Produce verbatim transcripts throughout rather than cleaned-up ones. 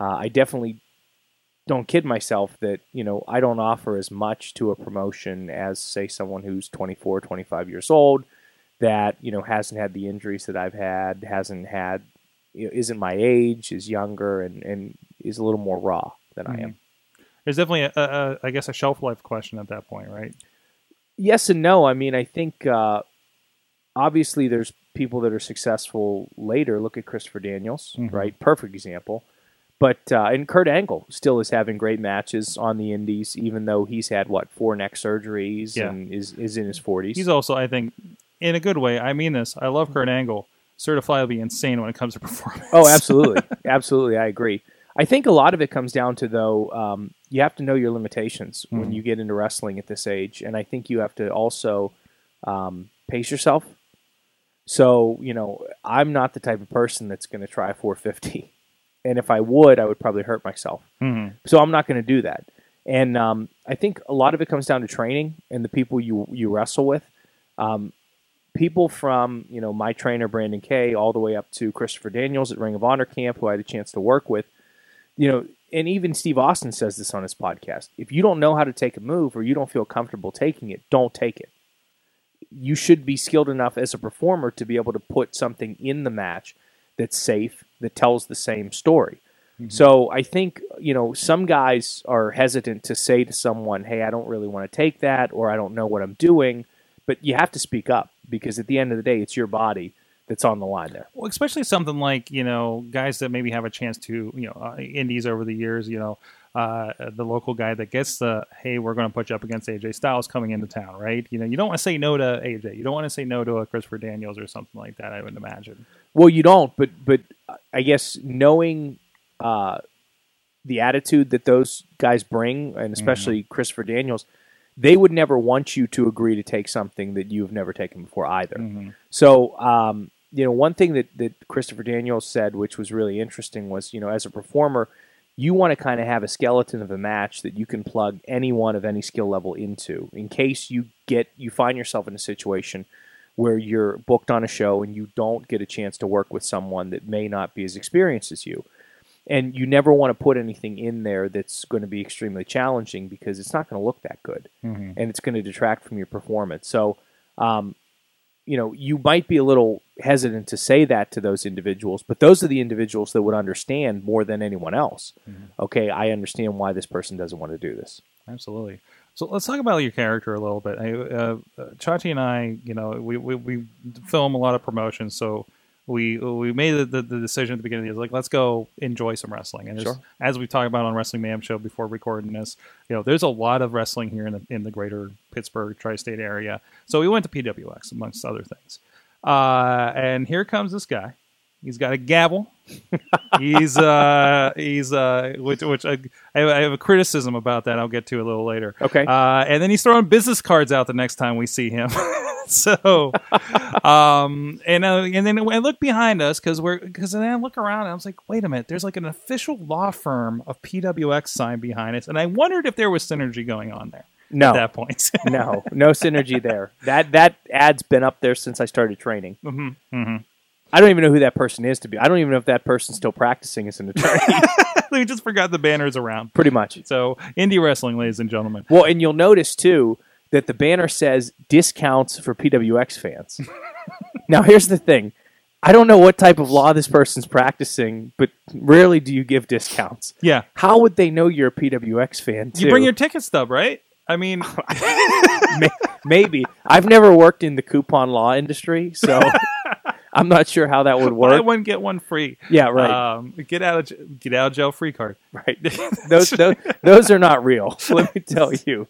Uh, I definitely don't kid myself that, you know, I don't offer as much to a promotion as, say, someone who's twenty-four, twenty-five years old that, you know, hasn't had the injuries that I've had, hasn't had, you know, isn't my age, is younger, and, and is a little more raw than mm-hmm. I am. There's definitely, a, a, a, I guess, a shelf life question at that point, right? Yes and no. I mean, I think uh, obviously there's people that are successful later. Look at Christopher Daniels, mm-hmm. right? Perfect example. But uh, and Kurt Angle still is having great matches on the indies, even though he's had, what, four neck surgeries yeah. and is, is in his forties. He's also, I think, in a good way, I mean this, I love Kurt Angle, certifiably insane when it comes to performance. Oh, absolutely. absolutely, I agree. I think a lot of it comes down to, though, um, you have to know your limitations mm-hmm. when you get into wrestling at this age. And I think you have to also um, pace yourself. So, you know, I'm not the type of person that's going to try four fifty. And if I would, I would probably hurt myself. Mm-hmm. So I'm not going to do that. And um, I think a lot of it comes down to training and the people you, you wrestle with. Um, people from, you know, my trainer, Brandon Kay, all the way up to Christopher Daniels at Ring of Honor Camp, who I had a chance to work with, you know, and even Steve Austin says this on his podcast. If you don't know how to take a move or you don't feel comfortable taking it, don't take it. You should be skilled enough as a performer to be able to put something in the match that's safe, that tells the same story. Mm-hmm. So I think, you know, some guys are hesitant to say to someone, hey, I don't really want to take that, or I don't know what I'm doing, but you have to speak up because at the end of the day, it's your body that's on the line there. Well, especially something like, you know, guys that maybe have a chance to, you know, uh, indies over the years, you know, uh, the local guy that gets the, hey, we're going to put you up against A J Styles coming into town, right? You know, you don't want to say no to A J. You don't want to say no to a Christopher Daniels or something like that, I would imagine. Well, you don't, but but I guess knowing uh, the attitude that those guys bring, and especially mm-hmm. Christopher Daniels, they would never want you to agree to take something that you've never taken before either. Mm-hmm. So, um, you know, one thing that, that Christopher Daniels said, which was really interesting, was, you know, as a performer, you want to kind of have a skeleton of a match that you can plug anyone of any skill level into in case you get you find yourself in a situation where you're booked on a show and you don't get a chance to work with someone that may not be as experienced as you. And you never want to put anything in there that's going to be extremely challenging because it's not going to look that good. Mm-hmm. And it's going to detract from your performance. So, um, you know, you might be a little hesitant to say that to those individuals, but those are the individuals that would understand more than anyone else. Mm-hmm. Okay, I understand why this person doesn't want to do this. Absolutely. So let's talk about your character a little bit. I, uh, Chachi and I, you know, we, we, we film a lot of promotions, so we we made the, the, the decision at the beginning of the year, like, let's go enjoy some wrestling. And sure. as we've talked about on Wrestling Mayhem Show before recording this, you know, there's a lot of wrestling here in the, in the greater Pittsburgh tri-state area. So we went to P W X, amongst other things. Uh, and here comes this guy. He's got a gavel. he's uh, he's uh, which which I, I have a criticism about that. I'll get to a little later. Okay. Uh, and then he's throwing business cards out the next time we see him. so, um, and uh, and then I look behind us because we're because then I look around and I was like, wait a minute, there's like an official law firm of P W X sign behind us, and I wondered if there was synergy going on there. No, at that point, no, no synergy there. That that ad's been up there since I started training. Mm-hmm. Mm-hmm. I don't even know who that person is, to be. I don't even know if that person's still practicing as an attorney. We just forgot the banners around. Pretty much. So, indie wrestling, ladies and gentlemen. Well, and you'll notice, too, that the banner says discounts for P W X fans. Now, here's the thing. I don't know what type of law this person's practicing, but rarely do you give discounts. Yeah. How would they know you're a P W X fan, too? You bring your ticket stub, right? I mean... Maybe. I've never worked in the coupon law industry, so... I'm not sure how that would work. Buy one, get one free. Yeah, right. Um, get out of get out of jail free card. Right. those, those those are not real. Let me tell you.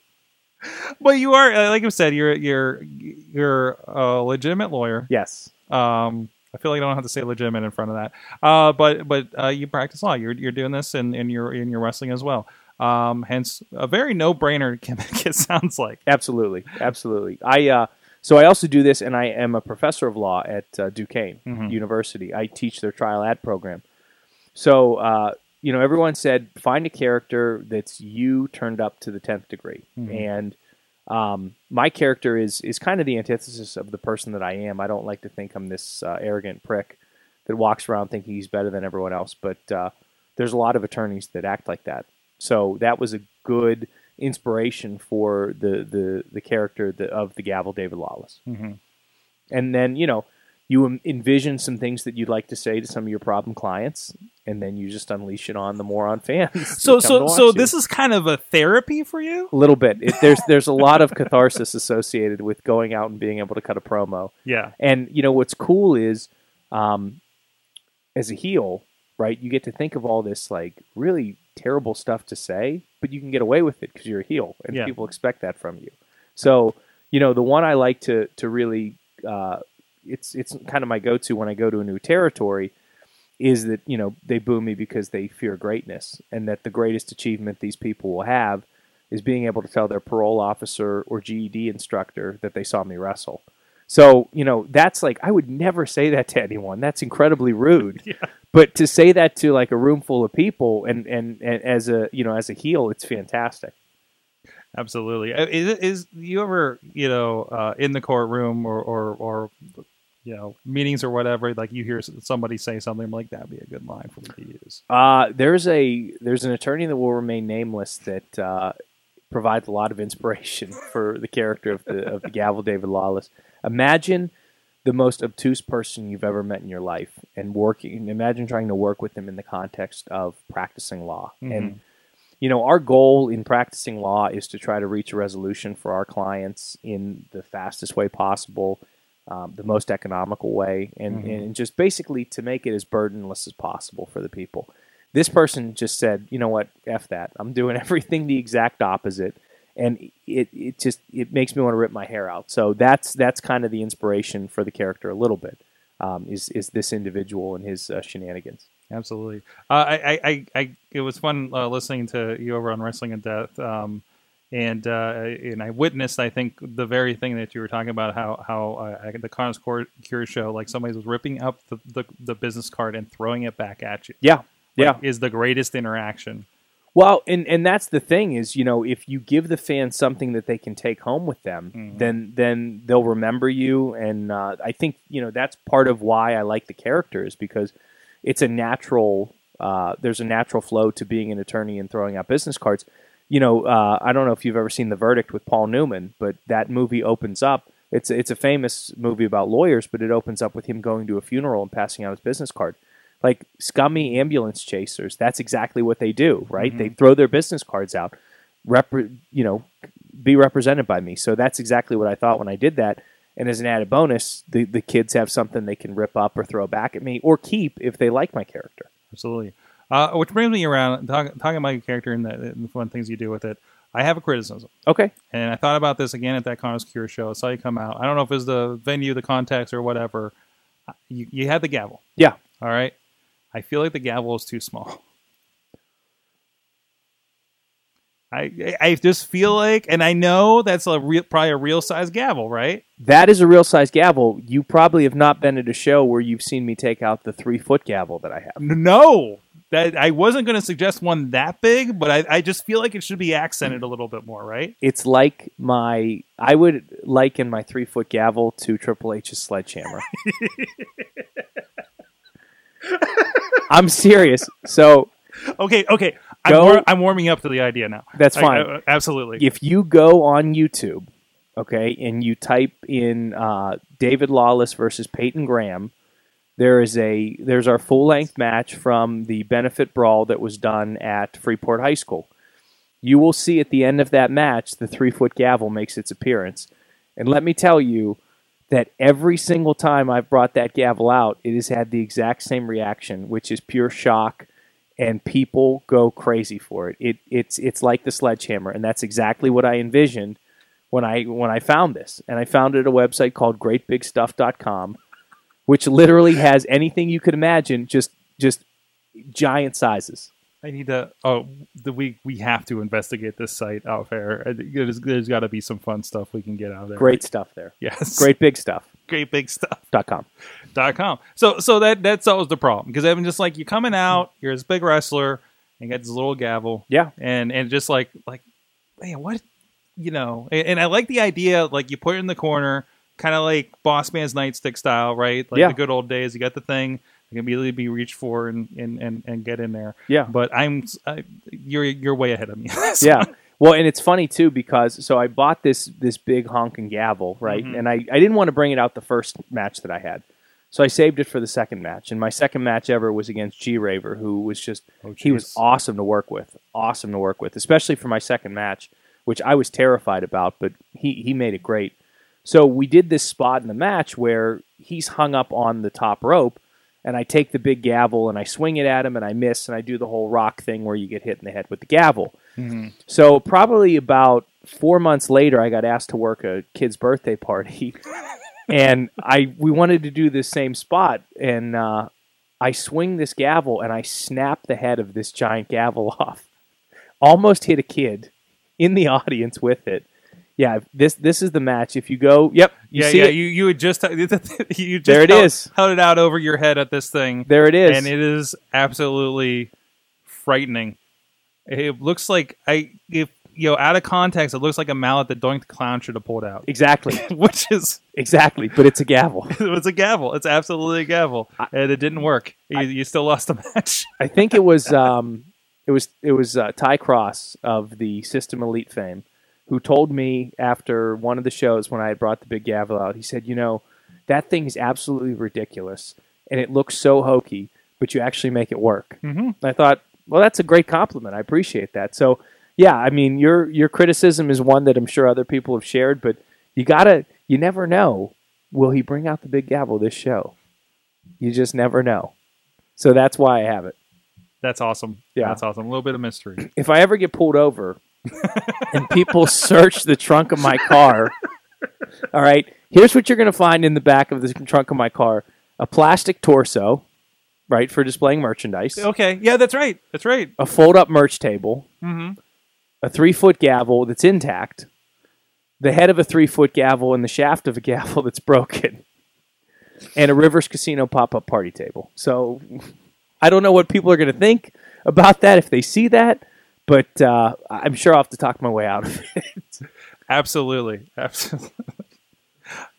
But you are, like I said, you're you're you're a legitimate lawyer. Yes. Um, I feel like I don't have to say legitimate in front of that. Uh, but but uh, you practice law. You're you're doing this and and you're in your wrestling as well. Um, hence a very no-brainer gimmick. It sounds like. Absolutely, absolutely. I. Uh, So I also do this, and I am a professor of law at uh, Duquesne mm-hmm. University. I teach their trial ad program. So, uh, you know, everyone said, find a character that's you turned up to the tenth degree. Mm-hmm. And um, my character is is kind of the antithesis of the person that I am. I don't like to think I'm this uh, arrogant prick that walks around thinking he's better than everyone else. But uh, there's a lot of attorneys that act like that. So that was a good inspiration for the the, the character the, of the gavel, David Lawless. Mm-hmm. And then, you know, you envision some things that you'd like to say to some of your problem clients, and then you just unleash it on the moron fans. So, so, so you. This is kind of a therapy for you? A little bit. It, there's there's a lot of catharsis associated with going out and being able to cut a promo. Yeah. And, you know, what's cool is, um, as a heel, right, you get to think of all this, like, really terrible stuff to say, but you can get away with it because you're a heel, and yeah. people expect that from you. So, you know, the one I like to, to really... Uh, it's it's kind of my go-to when I go to a new territory is that, you know, they boo me because they fear greatness, and that the greatest achievement these people will have is being able to tell their parole officer or G E D instructor that they saw me wrestle. So, you know, that's like, I would never say that to anyone. That's incredibly rude. Yeah. But to say that to like a room full of people and, and, and as a, you know, as a heel, it's fantastic. Absolutely. Is, is you ever, you know, uh, in the courtroom or, or, or, you know, meetings or whatever, like you hear somebody say something like, that'd be a good line for me to use? Uh, there's a, there's an attorney that will remain nameless that uh, provides a lot of inspiration for the character of the, of the gavel, David Lawless. Imagine the most obtuse person you've ever met in your life and working, imagine trying to work with them in the context of practicing law. Mm-hmm. And, you know, our goal in practicing law is to try to reach a resolution for our clients in the fastest way possible, um, the most economical way, and, mm-hmm. and just basically to make it as burdenless as possible for the people. This person just said, you know what, F that. I'm doing everything the exact opposite, and it, it just it makes me want to rip my hair out. So that's that's kind of the inspiration for the character a little bit, um, is, is this individual and his uh, shenanigans. Absolutely. Uh, I, I, I, it was fun uh, listening to you over on Wrestling and Death, um, and uh, and I witnessed, I think, the very thing that you were talking about. How how uh, the Connors Cure show, like somebody was ripping up the, the, the business card and throwing it back at you. Yeah, like, yeah, is the greatest interaction. Well, and, and that's the thing is, you know, if you give the fans something that they can take home with them, mm-hmm. then then they'll remember you. And uh, I think, you know, that's part of why I like the character is because it's a natural, uh, there's a natural flow to being an attorney and throwing out business cards. You know, uh, I don't know if you've ever seen The Verdict with Paul Newman, but that movie opens up. It's, it's a famous movie about lawyers, but it opens up with him going to a funeral and passing out his business card. Like scummy ambulance chasers, that's exactly what they do, right? Mm-hmm. They throw their business cards out, rep- you know, be represented by me. So that's exactly what I thought when I did that. And as an added bonus, the, the kids have something they can rip up or throw back at me or keep if they like my character. Absolutely. Uh, which brings me around, talk, talking about your character and the, and the fun things you do with it. I have a criticism. Okay. And I thought about this again at that Connors Cure show. I saw you come out. I don't know if it was the venue, the context, or whatever. You, you had the gavel. Yeah. All right. I feel like the gavel is too small. I I just feel like, and I know that's a real, probably a real size gavel, right? That is a real size gavel. You probably have not been at a show where you've seen me take out the three foot gavel that I have. No, that I wasn't going to suggest one that big, but I, I just feel like it should be accented a little bit more, right? It's like my, I would liken my three foot gavel to Triple H's sledgehammer. I'm serious. So, okay, okay. Go, I'm, war- I'm warming up to the idea now. That's fine. I, I, absolutely. If you go on YouTube, okay, and you type in uh, David Lawless versus Peyton Graham, there is a there's our full length match from the benefit brawl that was done at Freeport High School. You will see at the end of that match the three foot gavel makes its appearance, and let me tell you that every single time I've brought that gavel out, it has had the exact same reaction, which is pure shock. And people go crazy for it. It it's it's like the sledgehammer, and that's exactly what I envisioned when I when I found this. And I found it at a website called great big stuff dot com, which literally has anything you could imagine, just just giant sizes. I need to. Oh, the, we we have to investigate this site out there. There's, there's got to be some fun stuff we can get out of there. Great stuff there. Yes. Great big stuff. Great big stuff. Dot com. Dot com. So so that that solves the problem because I'm just like you're coming out. You're this big wrestler and you got this little gavel. Yeah. And and just like like, man, what you know? And, and I like the idea like you put it in the corner, kind of like Boss Man's Nightstick style, right? Like yeah. The good old days. You got the thing. I can immediately be reached for and, and, and, and get in there. Yeah. But I'm I, you're you're way ahead of me. So. Yeah. Well, and it's funny too because so I bought this this big honking gavel, right? Mm-hmm. And I, I didn't want to bring it out the first match that I had. So I saved it for the second match. And my second match ever was against G Raver, who was just oh, he was awesome to work with. Awesome to work with, especially for my second match, which I was terrified about, but he, he made it great. So we did this spot in the match where he's hung up on the top rope, and I take the big gavel and I swing it at him and I miss, and I do the whole rock thing where you get hit in the head with the gavel. Mm-hmm. So probably about four months later, I got asked to work a kid's birthday party, and I we wanted to do this same spot, and uh, I swing this gavel and I snap the head of this giant gavel off. Almost hit a kid in the audience with it. Yeah, this this is the match. If you go, yep, you yeah, see yeah, it. you you would just you just there it held, is. held it out over your head at this thing. There it is, and it is absolutely frightening. It looks like I if you know out of context, it looks like a mallet that Doink the Clown should have pulled out. Exactly, which is exactly, but it's a gavel. It's a gavel. It's absolutely a gavel, I, and it didn't work. I, you, you still lost the match. I think it was um it was it was uh, Ty Cross of the System Elite fame, who told me after one of the shows when I had brought the big gavel out, he said, you know, that thing is absolutely ridiculous, and it looks so hokey, but you actually make it work. Mm-hmm. I thought, well, that's a great compliment. I appreciate that. So, yeah, I mean, your your criticism is one that I'm sure other people have shared, but you gotta, you never know, will he bring out the big gavel this show? You just never know. So that's why I have it. That's awesome. Yeah, that's awesome. A little bit of mystery. If I ever get pulled over... and people search the trunk of my car. All right, here's what you're going to find in the back of the trunk of my car: a plastic torso, right, for displaying merchandise. Okay, yeah, that's right, that's right. A fold-up merch table, mm-hmm. a three-foot gavel that's intact, the head of a three-foot gavel and the shaft of a gavel that's broken, and a Rivers Casino pop-up party table. So, I don't know what people are going to think about that if they see that. But uh, I'm sure I'll have to talk my way out of it. Absolutely. Absolutely.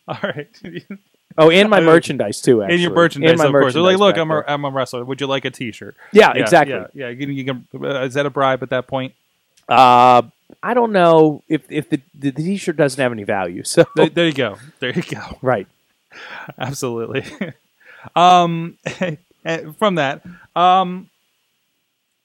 All right. Oh, and my merchandise, too, actually. And your merchandise, and my of course. They're like, look, I'm a, I'm a wrestler. Would you like a T-shirt? Yeah, yeah exactly. Yeah, yeah. You, you can, uh, is that a bribe at that point? Uh, I don't know if, if the, the, the T-shirt doesn't have any value. So there, there you go. There you go. Right. Absolutely. um, from that... Um,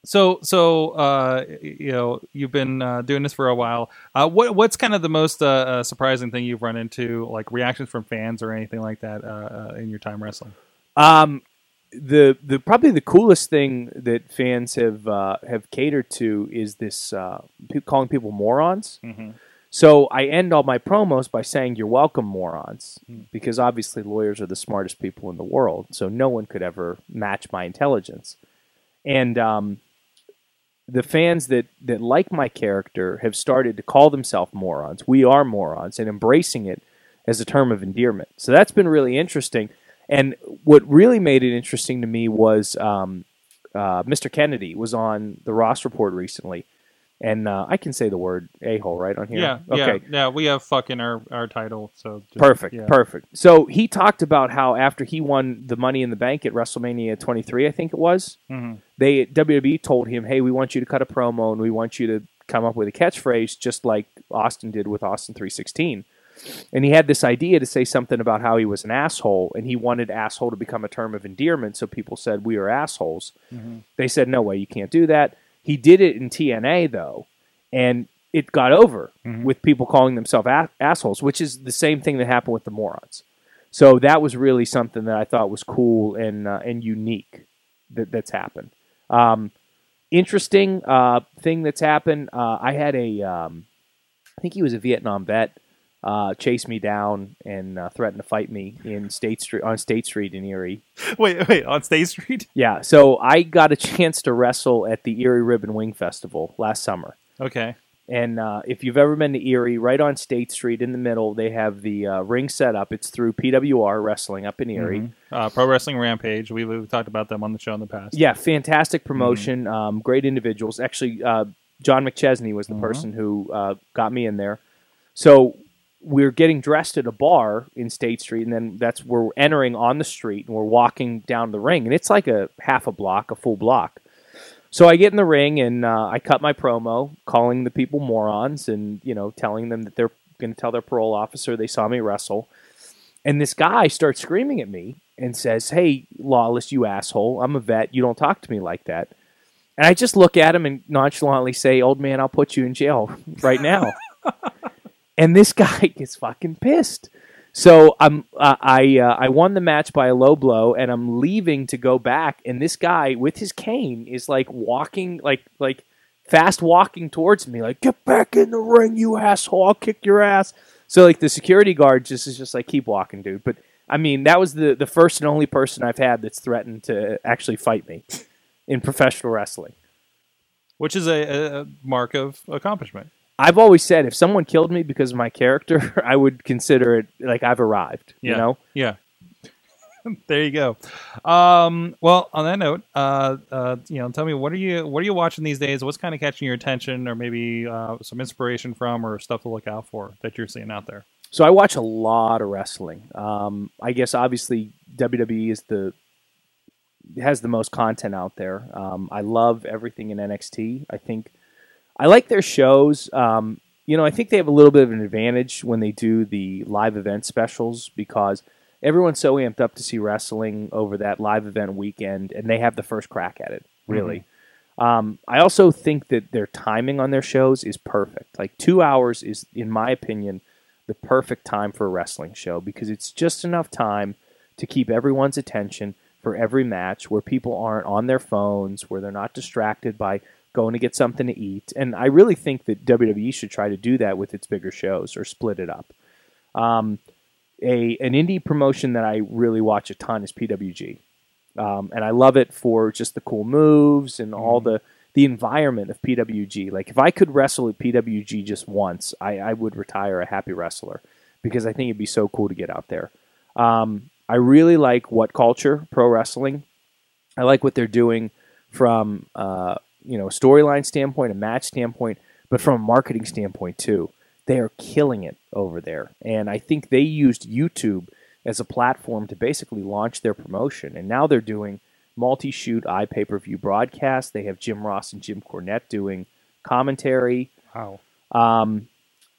So, so uh, you know, you've been uh, doing this for a while. Uh, what what's kind of the most uh, uh, surprising thing you've run into, like reactions from fans or anything like that, uh, uh, in your time wrestling? Um, the the probably the coolest thing that fans have uh, have catered to is this uh, pe- calling people morons. Mm-hmm. So I end all my promos by saying, "You're welcome, morons," mm-hmm. because obviously lawyers are the smartest people in the world, so no one could ever match my intelligence, and. Um, The fans that, that like my character have started to call themselves morons. We are morons, and embracing it as a term of endearment. So that's been really interesting. And what really made it interesting to me was um, uh, Mister Kennedy was on the Ross Report recently. And uh, I can say the word a-hole right on here. Yeah, okay. yeah, yeah. We have fuck in our, our title. so just, Perfect, yeah. perfect. So he talked about how after he won the Money in the Bank at WrestleMania twenty-three, I think it was, mm-hmm. they W W E told him, hey, we want you to cut a promo and we want you to come up with a catchphrase just like Austin did with Austin three sixteen. And he had this idea to say something about how he was an asshole, and he wanted asshole to become a term of endearment, so people said, we are assholes. Mm-hmm. They said, no way, you can't do that. He did it in T N A, though, and it got over mm-hmm. with people calling themselves a- assholes, which is the same thing that happened with the morons. So that was really something that I thought was cool and uh, and unique that, that's happened. Um, interesting uh, thing that's happened, uh, I had a, um, I think he was a Vietnam vet, uh, chase me down and uh, threatened to fight me in State Street on State Street in Erie. Wait, wait, on State Street? Yeah, so I got a chance to wrestle at the Erie Ribbon Wing Festival last summer. Okay. And uh, if you've ever been to Erie, right on State Street in the middle, they have the uh, ring set up. It's through P W R Wrestling up in Erie. Mm-hmm. Uh, Pro Wrestling Rampage. We, we've talked about them on the show in the past. Yeah, fantastic promotion, mm-hmm. um, great individuals. Actually, uh, John McChesney was the mm-hmm. person who uh, got me in there. So... we're getting dressed at a bar in State Street, and then that's where we're entering on the street, and we're walking down the ring, and it's like a half a block, a full block. So I get in the ring, and uh, I cut my promo, calling the people morons, and you know, telling them that they're going to tell their parole officer they saw me wrestle. And this guy starts screaming at me and says, "Hey, Lawless, you asshole! I'm a vet. You don't talk to me like that." And I just look at him and nonchalantly say, "Old man, I'll put you in jail right now." And this guy gets fucking pissed. So I'm uh, I uh, I won the match by a low blow, and I'm leaving to go back. And this guy with his cane is like walking, like like fast walking towards me, like, "Get back in the ring, you asshole! I'll kick your ass." So like the security guard just is just like, "Keep walking, dude." But I mean, that was the the first and only person I've had that's threatened to actually fight me in professional wrestling, which is a, a mark of accomplishment. I've always said if someone killed me because of my character, I would consider it like I've arrived, yeah. You know? Yeah. There you go. Um, well, on that note, uh, uh, you know, tell me, what are you what are you watching these days? What's kind of catching your attention, or maybe uh, some inspiration from, or stuff to look out for that you're seeing out there? So I watch a lot of wrestling. Um, I guess obviously W W E is the has the most content out there. Um, I love everything in N X T. I think I like their shows. Um, you know, I think they have a little bit of an advantage when they do the live event specials, because everyone's so amped up to see wrestling over that live event weekend, and they have the first crack at it, really. Mm-hmm. Um, I also think that their timing on their shows is perfect. Like, two hours is, in my opinion, the perfect time for a wrestling show, because it's just enough time to keep everyone's attention for every match, where people aren't on their phones, where they're not distracted by going to get something to eat. And I really think that W W E should try to do that with its bigger shows, or split it up. Um, a an indie promotion that I really watch a ton is P W G. Um, and I love it for just the cool moves and all the, the environment of P W G. Like, if I could wrestle at P W G just once, I, I would retire a happy wrestler, because I think it'd be so cool to get out there. Um, I really like What Culture Pro Wrestling. I like what they're doing from... Uh, you know, a storyline standpoint, a match standpoint, but from a marketing standpoint too. They are killing it over there. And I think they used YouTube as a platform to basically launch their promotion. And now they're doing multi-shoot iPay-per-view broadcasts. They have Jim Ross and Jim Cornette doing commentary. Wow. Um,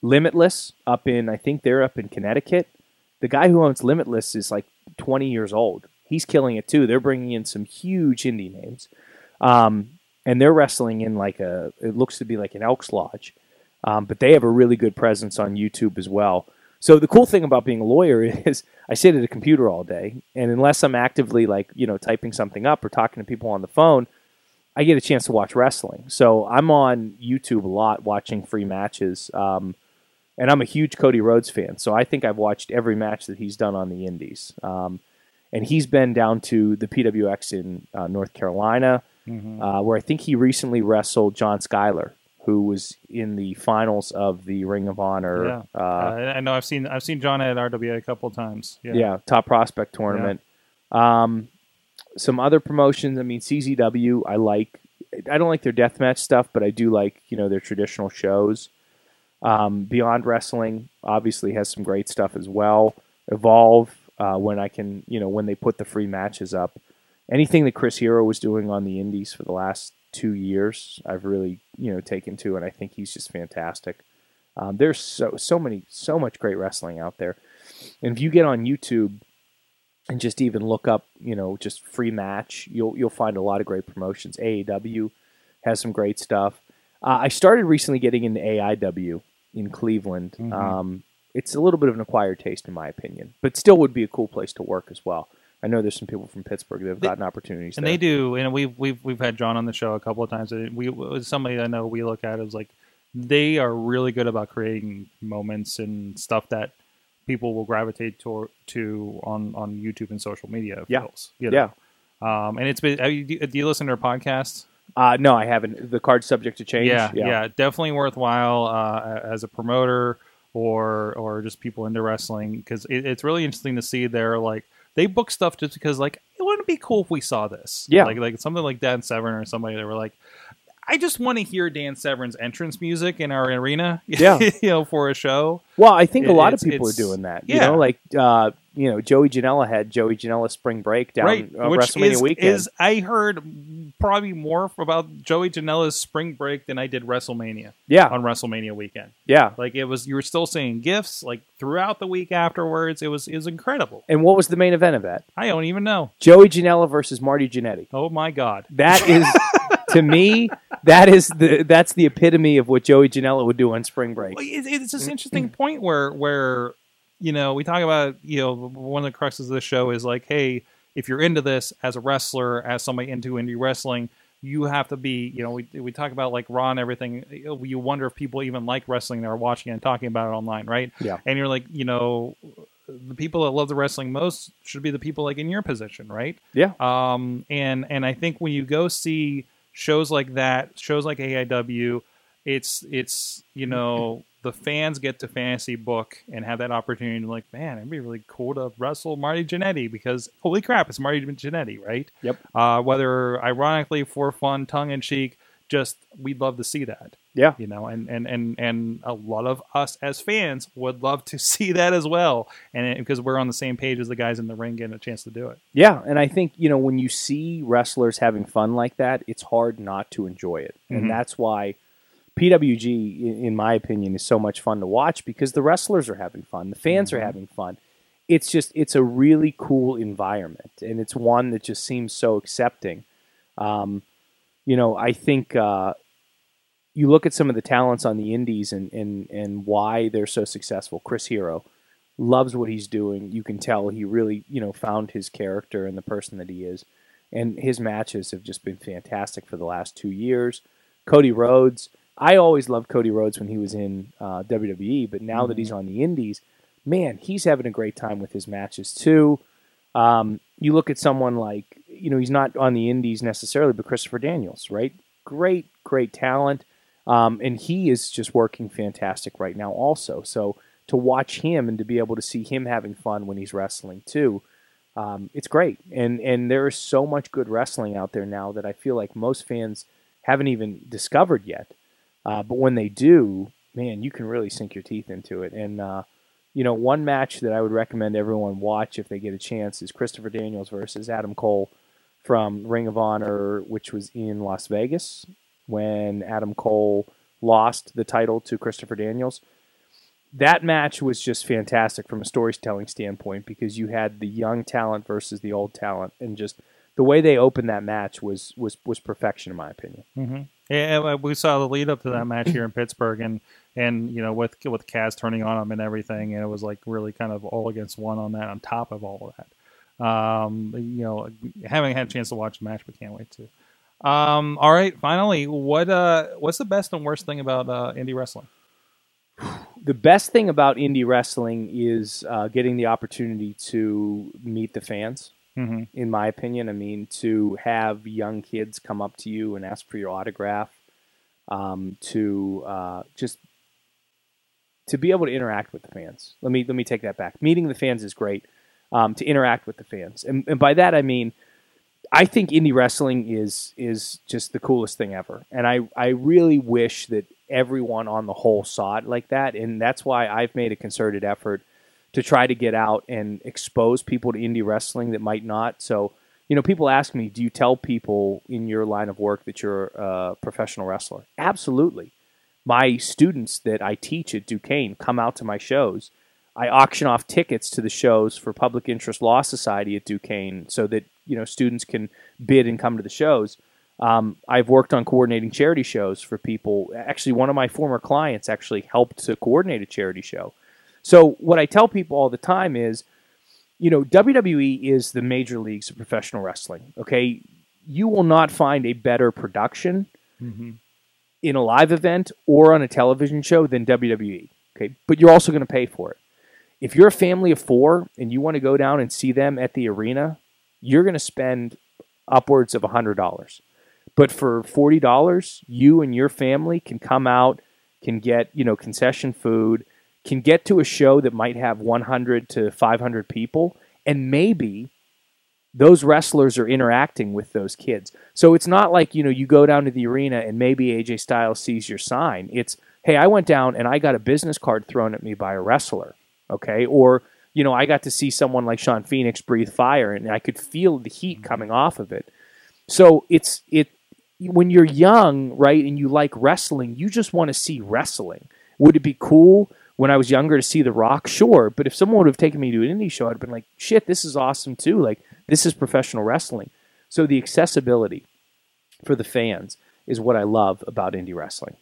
Limitless up in, I think they're up in Connecticut. The guy who owns Limitless is like twenty years old. He's killing it too. They're bringing in some huge indie names. Um, And they're wrestling in like a, it looks to be like an Elks Lodge. Um, but they have a really good presence on YouTube as well. So the cool thing about being a lawyer is I sit at a computer all day. And unless I'm actively like, you know, typing something up or talking to people on the phone, I get a chance to watch wrestling. So I'm on YouTube a lot watching free matches. Um, and I'm a huge Cody Rhodes fan. So I think I've watched every match that he's done on the indies. Um, and he's been down to the P W X in uh, North Carolina. Mm-hmm. Uh, where I think he recently wrestled John Schuyler, who was in the finals of the Ring of Honor. Yeah. Uh, uh, I know I've seen I've seen John at R W A a couple of times. Yeah, yeah, top prospect tournament. Yeah. Um, some other promotions. I mean, C Z W. I like. I don't like their deathmatch stuff, but I do like, you know, their traditional shows. Um, Beyond Wrestling obviously has some great stuff as well. Evolve, uh, when I can, you know, when they put the free matches up. Anything that Chris Hero was doing on the indies for the last two years, I've really, you know, taken to, and I think he's just fantastic. Um, there's so so many so much great wrestling out there, and if you get on YouTube and just even look up, you know, just free match, you'll you'll find a lot of great promotions. A I W has some great stuff. Uh, I started recently getting into A I W in Cleveland. Mm-hmm. Um, it's a little bit of an acquired taste, in my opinion, but still would be a cool place to work as well. I know there's some people from Pittsburgh that have gotten opportunities, and there. They do. And we've we've we've had John on the show a couple of times. We somebody I know we look at is like, they are really good about creating moments and stuff that people will gravitate to to on, on YouTube and social media. Yeah, feels, you know? Yeah. Um, and it's been. Have you, do you listen to their podcast? Uh, no, I haven't. The Card's Subject to Change. Yeah, yeah, yeah, definitely worthwhile uh, as a promoter or or just people into wrestling, because it, it's really interesting to see their like. They book stuff just because, like, it wouldn't be cool if we saw this. Yeah. Like, like something like Dan Severn or somebody that were like, I just want to hear Dan Severn's entrance music in our arena, yeah. you know, for a show. Well, I think it, a lot of people are doing that. Yeah. You know, like, uh, you know, Joey Janela had Joey Janela's Spring Break down right, uh, which WrestleMania is, weekend. Is, I heard probably more about Joey Janela's Spring Break than I did WrestleMania. Yeah. On WrestleMania weekend. Yeah. Like, it was, you were still seeing gifts, like, throughout the week afterwards. It was, it was incredible. And what was the main event of that? I don't even know. Joey Janela versus Marty Jannetty. Oh, my God. That is... To me, that is the that's the epitome of what Joey Janela would do on Spring Break. It's this interesting point where where you know we talk about you know one of the cruxes of the show is like, hey, if you're into this as a wrestler, as somebody into indie wrestling, you have to be you know we we talk about like Raw and everything. You wonder if people even like wrestling that are watching and talking about it online, right? Yeah. And you're like, you know, the people that love the wrestling most should be the people like in your position, right? Yeah. Um. And and I think when you go see shows like that, shows like A I W, it's, it's you know, the fans get to fantasy book and have that opportunity to like, man, it'd be really cool to wrestle Marty Jannetty because, holy crap, it's Marty Jannetty, right? Yep. Uh, whether ironically, for fun, tongue-in-cheek, just we'd love to see that. Yeah. You know, and, and, and, and a lot of us as fans would love to see that as well. And because we're on the same page as the guys in the ring getting a chance to do it. Yeah. And I think, you know, when you see wrestlers having fun like that, it's hard not to enjoy it. Mm-hmm. And that's why P W G, in my opinion, is so much fun to watch because the wrestlers are having fun. The fans mm-hmm. are having fun. It's just, it's a really cool environment. And it's one that just seems so accepting. Um, you know, I think, uh, you look at some of the talents on the indies and, and, and why they're so successful. Chris Hero loves what he's doing. You can tell he really, you know, found his character and the person that he is. And his matches have just been fantastic for the last two years. Cody Rhodes. I always loved Cody Rhodes when he was in uh, W W E, but now mm-hmm. that he's on the indies, man, he's having a great time with his matches too. Um, you look at someone like, you know, he's not on the indies necessarily, but Christopher Daniels, right? Great, great talent. Um, and he is just working fantastic right now also. So to watch him and to be able to see him having fun when he's wrestling too, um, it's great. And and there is so much good wrestling out there now that I feel like most fans haven't even discovered yet. Uh, but when they do, man, you can really sink your teeth into it. And, uh, you know, one match that I would recommend everyone watch if they get a chance is Christopher Daniels versus Adam Cole from Ring of Honor, which was in Las Vegas, when Adam Cole lost the title to Christopher Daniels. That match was just fantastic from a storytelling standpoint because you had the young talent versus the old talent, and just the way they opened that match was was, was perfection, in my opinion. Mm-hmm. Yeah, we saw the lead up to that match here in Pittsburgh, and and you know with with Kaz turning on him and everything, and it was like really kind of all against one on that. On top of all of that, um, you know, haven't had a chance to watch the match, but can't wait to. Um, all right, finally, what uh, what's the best and worst thing about uh, indie wrestling? The best thing about indie wrestling is uh, getting the opportunity to meet the fans, mm-hmm. in my opinion. I mean, to have young kids come up to you and ask for your autograph, um, to uh, just to be able to interact with the fans. Let me let me take that back. Meeting the fans is great, um, to interact with the fans. And, and by that I mean, I think indie wrestling is is just the coolest thing ever. And I, I really wish that everyone on the whole saw it like that. And that's why I've made a concerted effort to try to get out and expose people to indie wrestling that might not. So, you know, people ask me, do you tell people in your line of work that you're a professional wrestler? Absolutely. My students that I teach at Duquesne come out to my shows. I auction off tickets to the shows for Public Interest Law Society at Duquesne so that, you know, students can bid and come to the shows. Um, I've worked on coordinating charity shows for people. Actually, one of my former clients actually helped to coordinate a charity show. So what I tell people all the time is, you know, W W E is the major leagues of professional wrestling, okay? You will not find a better production mm-hmm. in a live event or on a television show than W W E, okay? But you're also going to pay for it. If you're a family of four and you want to go down and see them at the arena, you're going to spend upwards of one hundred dollars. But for forty dollars, you and your family can come out, can get, you know, concession food, can get to a show that might have one hundred to five hundred people, and maybe those wrestlers are interacting with those kids. So it's not like, you know, you go down to the arena and maybe A J Styles sees your sign. It's, hey, I went down and I got a business card thrown at me by a wrestler, okay? Or, you know, I got to see someone like Sean Phoenix breathe fire and I could feel the heat coming off of it. So it's it when you're young, right, and you like wrestling, you just want to see wrestling. Would it be cool when I was younger to see The Rock? Sure. But if someone would have taken me to an indie show, I'd have been like, shit, this is awesome too. Like, this is professional wrestling. So the accessibility for the fans is what I love about indie wrestling.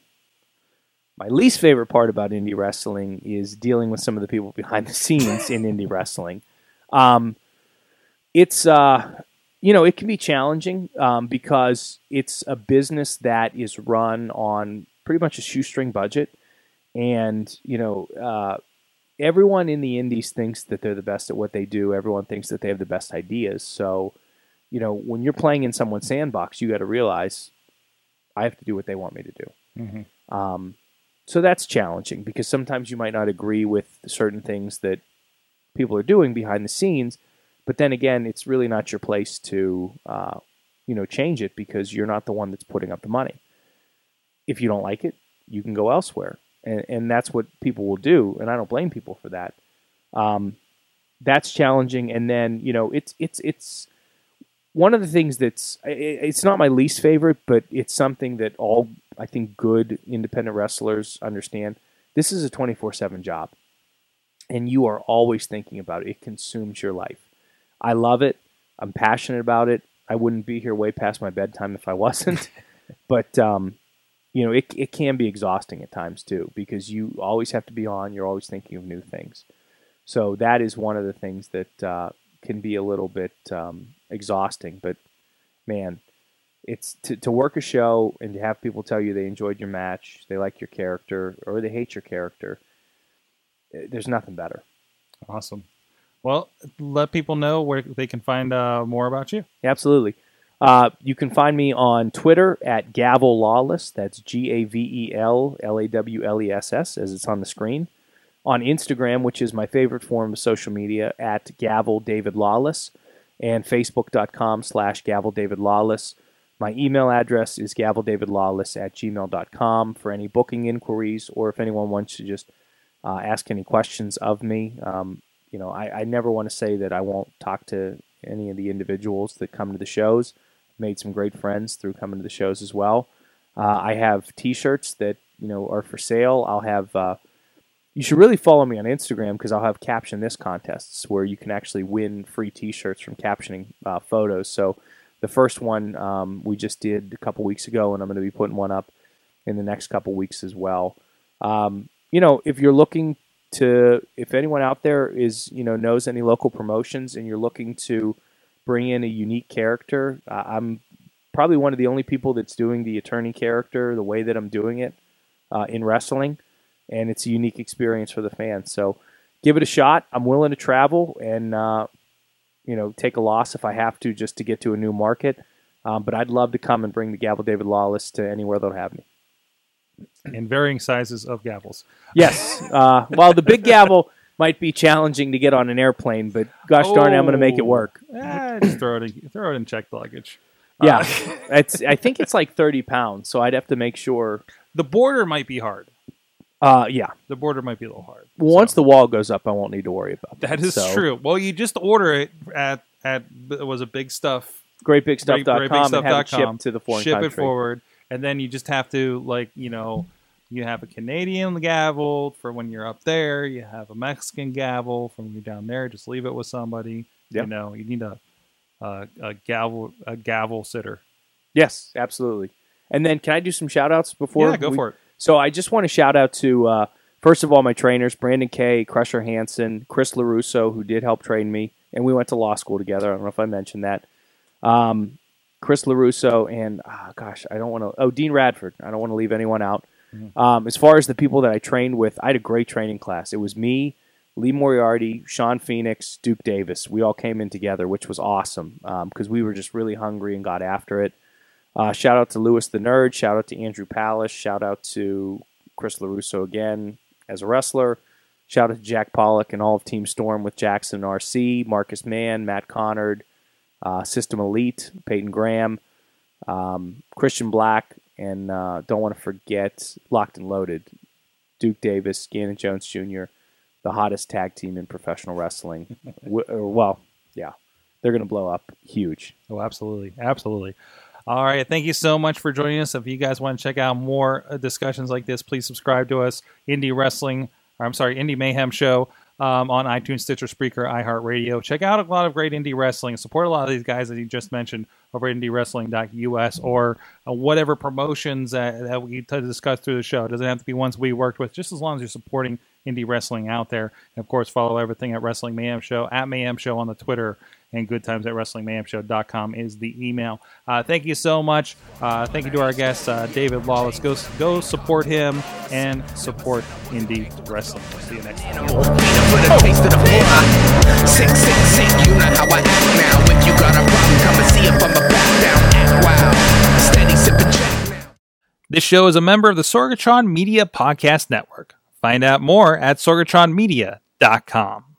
My least favorite part about indie wrestling is dealing with some of the people behind the scenes in indie wrestling. Um, it's, uh, you know, it can be challenging um, because it's a business that is run on pretty much a shoestring budget. And, you know, uh, everyone in the indies thinks that they're the best at what they do. Everyone thinks that they have the best ideas. So, you know, when you're playing in someone's sandbox, you got to realize I have to do what they want me to do. Mm-hmm. Um, so that's challenging because sometimes you might not agree with certain things that people are doing behind the scenes. But then again, it's really not your place to, uh, you know, change it because you're not the one that's putting up the money. If you don't like it, you can go elsewhere. And, and that's what people will do, and I don't blame people for that. Um, that's challenging, and then you know it's it's it's one of the things that's it's not my least favorite, but it's something that all I think good independent wrestlers understand. This is a twenty-four seven job, and you are always thinking about it. It consumes your life. I love it. I'm passionate about it. I wouldn't be here way past my bedtime if I wasn't, but. Um, You know, it it can be exhausting at times, too, because you always have to be on. You're always thinking of new things. So that is one of the things that uh, can be a little bit um, exhausting. But, man, it's to, to work a show and to have people tell you they enjoyed your match, they like your character, or they hate your character, there's nothing better. Awesome. Well, let people know where they can find uh, more about you. Yeah, absolutely. Uh, you can find me on Twitter at Gavel Lawless. That's G A V E L L A W L E S S, as it's on the screen. On Instagram, which is my favorite form of social media, at Gavel David Lawless, and Facebook.com slash Gavel David Lawless. My email address is gaveldavidlawless at gmail dot com for any booking inquiries, or if anyone wants to just uh, ask any questions of me. Um, you know, I, I never want to say that I won't talk to any of the individuals that come to the shows. Made some great friends through coming to the shows as well. Uh, I have T-shirts that you know are for sale. I'll have. Uh, you should really follow me on Instagram because I'll have caption this contests where you can actually win free T-shirts from captioning uh, photos. So the first one um, we just did a couple weeks ago, and I'm going to be putting one up in the next couple weeks as well. Um, you know, if you're looking to, if anyone out there is you know knows any local promotions and you're looking to bring in a unique character. Uh, I'm probably one of the only people that's doing the attorney character the way that I'm doing it uh, in wrestling, and it's a unique experience for the fans. So give it a shot. I'm willing to travel and uh, you know take a loss if I have to just to get to a new market, um, but I'd love to come and bring the Gavel David Lawless to anywhere they'll have me. In varying sizes of gavels. Yes. Uh, well, the big gavel... might be challenging to get on an airplane, but gosh darn it, I'm going to make it work. Ah, just throw it, in, throw it in checked luggage. Yeah, uh, it's. I think it's like thirty pounds, so I'd have to make sure. The border might be hard. Uh, yeah. The border might be a little hard. Well, so. Once the wall goes up, I won't need to worry about that. That is so. True. Well, you just order it at, at it was a big stuff. great big stuff dot com and have it shipped to the foreign ship country. Ship it forward, and then you just have to, like, you know... You have a Canadian gavel for when you're up there. You have a Mexican gavel for when you're down there. Just leave it with somebody. Yep. You know, you need a, a a gavel a gavel sitter. Yes, absolutely. And then can I do some shout outs before? Yeah, go we, for it. So I just want to shout out to, uh, first of all, my trainers, Brandon Kay, Crusher Hansen, Chris LaRusso, who did help train me. And we went to law school together. I don't know if I mentioned that. Um, Chris LaRusso and, oh, gosh, I don't want to. Oh, Dean Radford. I don't want to leave anyone out. Um, as far as the people that I trained with, I had a great training class. It was me, Lee Moriarty, Sean Phoenix, Duke Davis. We all came in together, which was awesome because um, we were just really hungry and got after it. Uh, shout out to Lewis the Nerd. Shout out to Andrew Palace. Shout out to Chris LaRusso again as a wrestler. Shout out to Jack Pollock and all of Team Storm with Jackson R C, Marcus Mann, Matt Connard, uh, System Elite, Peyton Graham, um, Christian Black, and uh, don't want to forget Locked and Loaded, Duke Davis, Gannon Jones Junior, the hottest tag team in professional wrestling. Well, yeah, they're going to blow up huge. Oh, absolutely. Absolutely. All right. Thank you so much for joining us. If you guys want to check out more discussions like this, please subscribe to us. Indie Wrestling, or I'm sorry, Indie Mayhem Show um, on iTunes, Stitcher, Spreaker, iHeartRadio. Check out a lot of great indie wrestling. Support a lot of these guys that you just mentioned over at indie wrestling dot U S or uh, whatever promotions that, that we discuss through the show. It doesn't have to be ones we worked with, just as long as you're supporting indie wrestling out there. And of course, follow everything at Wrestling Mayhem Show, at Mayhem Show on the Twitter, and good times at wrestling mayhem show dot com is the email. Uh, thank you so much. Uh, thank you to our guest, uh, David Lawless. Go, go support him and support indie wrestling. We'll see you next time. This show is a member of the Sorgatron Media Podcast Network. Find out more at sorgatron media dot com.